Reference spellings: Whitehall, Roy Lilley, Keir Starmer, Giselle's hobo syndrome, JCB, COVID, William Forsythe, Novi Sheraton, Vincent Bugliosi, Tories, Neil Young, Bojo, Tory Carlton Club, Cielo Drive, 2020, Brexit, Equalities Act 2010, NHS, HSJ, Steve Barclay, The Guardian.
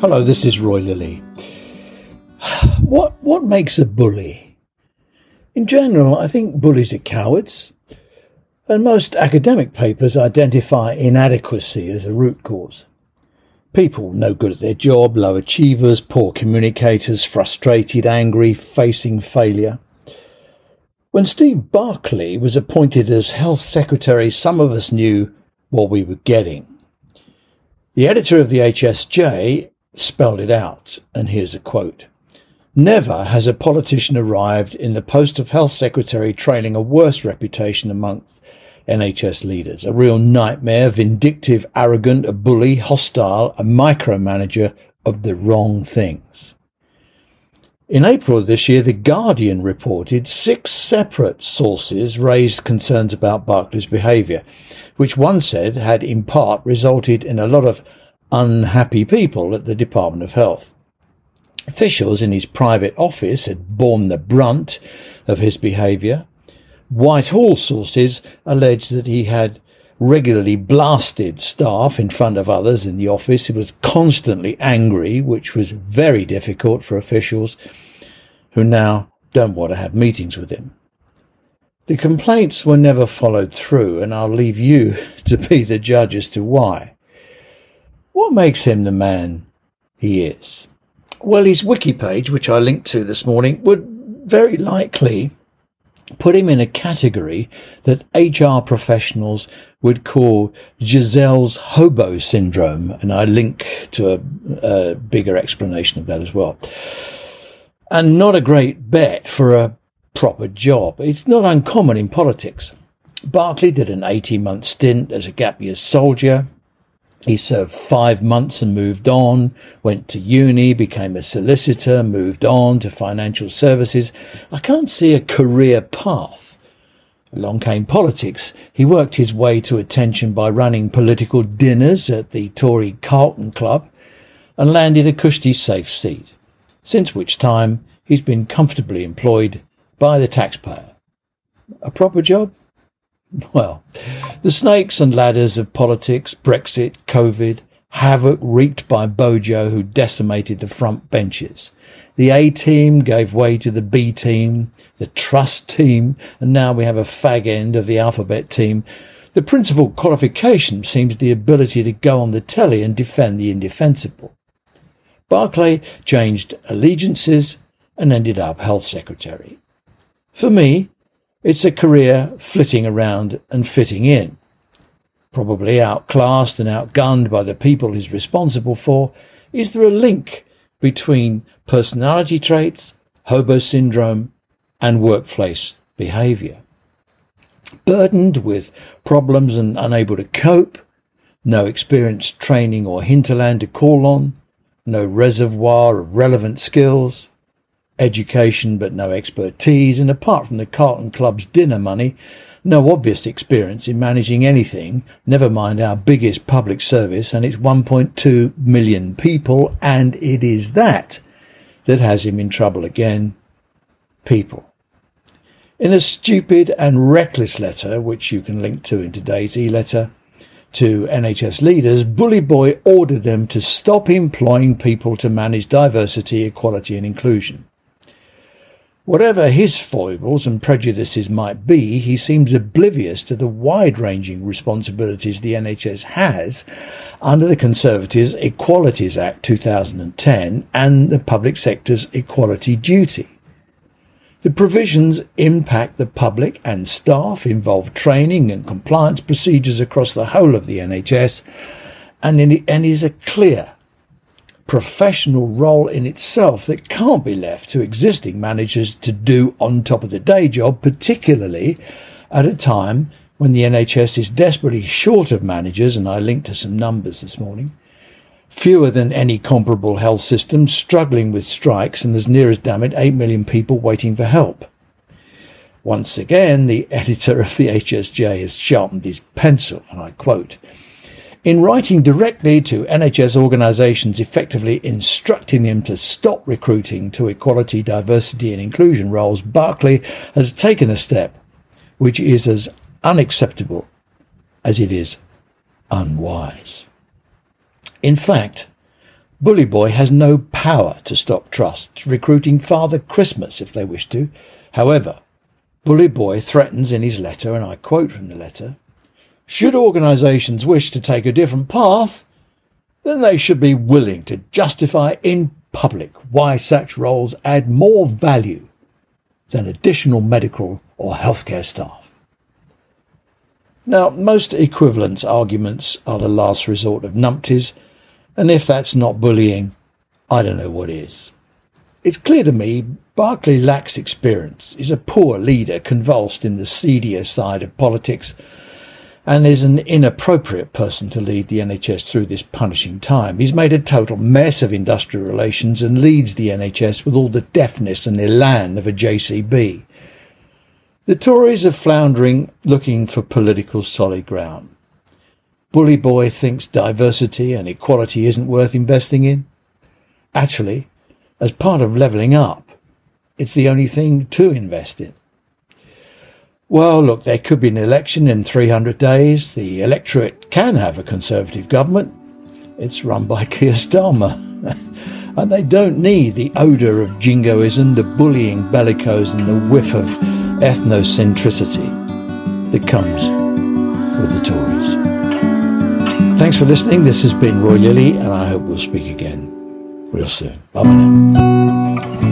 Hello, this is Roy Lilley. What makes a bully? In general, I think bullies are cowards, and most academic papers identify inadequacy as a root cause. People no good at their job, low achievers, poor communicators, frustrated, angry, facing failure. When Steve Barclay was appointed as Health Secretary, some of us knew what we were getting. The editor of the HSJ spelled it out, and here's a quote. "Never has a politician arrived in the post of Health Secretary trailing a worse reputation amongst NHS leaders. A real nightmare, vindictive, arrogant, a bully, hostile, a micromanager of the wrong things." In April of this year, The Guardian reported 6 separate sources raised concerns about Barclay's behaviour, which one said had in part resulted in a lot of unhappy people at the Department of Health. Officials in his private office had borne the brunt of his behaviour. Whitehall sources alleged that he had regularly blasted staff in front of others in the office. He was constantly angry, which was very difficult for officials who now don't want to have meetings with him. The complaints were never followed through, and I'll leave you to be the judge as to why. What makes him the man he is? Well, his wiki page, which I linked to this morning, would very likely put him in a category that HR professionals would call Giselle's hobo syndrome, and I link to a bigger explanation of that as well. And not a great bet for a proper job. It's not uncommon in politics. Barclay did an 18-month stint as a gap year soldier. He served 5 months and moved on, went to uni, became a solicitor, moved on to financial services. I can't see a career path. Along came politics. He worked his way to attention by running political dinners at the Tory Carlton Club and landed a cushy safe seat, since which time he's been comfortably employed by the taxpayer. A proper job? Well, the snakes and ladders of politics, Brexit, COVID, havoc wreaked by Bojo, who decimated the front benches. The A team gave way to the B team, the trust team, and now we have a fag end of the alphabet team. The principal qualification seems the ability to go on the telly and defend the indefensible. Barclay changed allegiances and ended up Health Secretary. For me, it's a career flitting around and fitting in. Probably outclassed and outgunned by the people he's responsible for. Is there a link between personality traits, hobo syndrome, and workplace behaviour? Burdened with problems and unable to cope, no experience, training or hinterland to call on, no reservoir of relevant skills, education but no expertise, and apart from the Carlton Club's dinner money, no obvious experience in managing anything, never mind our biggest public service and its 1.2 million people, and it is that has him in trouble again. People. In a stupid and reckless letter, which you can link to in today's e-letter, to NHS leaders, Bully Boy ordered them to stop employing people to manage diversity, equality and inclusion. Whatever his foibles and prejudices might be, he seems oblivious to the wide-ranging responsibilities the NHS has under the Conservatives' Equalities Act 2010 and the public sector's equality duty. The provisions impact the public and staff, involve training and compliance procedures across the whole of the NHS, and is a clear professional role in itself that can't be left to existing managers to do on top of the day job, particularly at a time when the NHS is desperately short of managers, and I linked to some numbers this morning. Fewer than any comparable health system, struggling with strikes, and as near as damn it, 8 million people waiting for help. Once again, the editor of the HSJ has sharpened his pencil, and I quote, "In writing directly to NHS organisations effectively instructing them to stop recruiting to equality, diversity and inclusion roles, Barclay has taken a step which is as unacceptable as it is unwise." In fact, Bully Boy has no power to stop trusts recruiting Father Christmas if they wish to. However, Bully Boy threatens in his letter, and I quote from the letter, "Should organisations wish to take a different path, then they should be willing to justify in public why such roles add more value than additional medical or healthcare staff." Now, most equivalence arguments are the last resort of numpties, and if that's not bullying, I don't know what is. It's clear to me Barclay lacks experience, is a poor leader convulsed in the seedier side of politics, and is an inappropriate person to lead the NHS through this punishing time. He's made a total mess of industrial relations and leads the NHS with all the deftness and elan of a JCB. The Tories are floundering, looking for political solid ground. Bully Boy thinks diversity and equality isn't worth investing in. Actually, as part of levelling up, it's the only thing to invest in. Well, look, there could be an election in 300 days. The electorate can have a Conservative government. It's run by Keir Starmer. And they don't need the odour of jingoism, the bullying bellicose and the whiff of ethnocentricity that comes with the Tories. Thanks for listening. This has been Roy Lilley, and I hope we'll speak again real soon. Bye-bye now.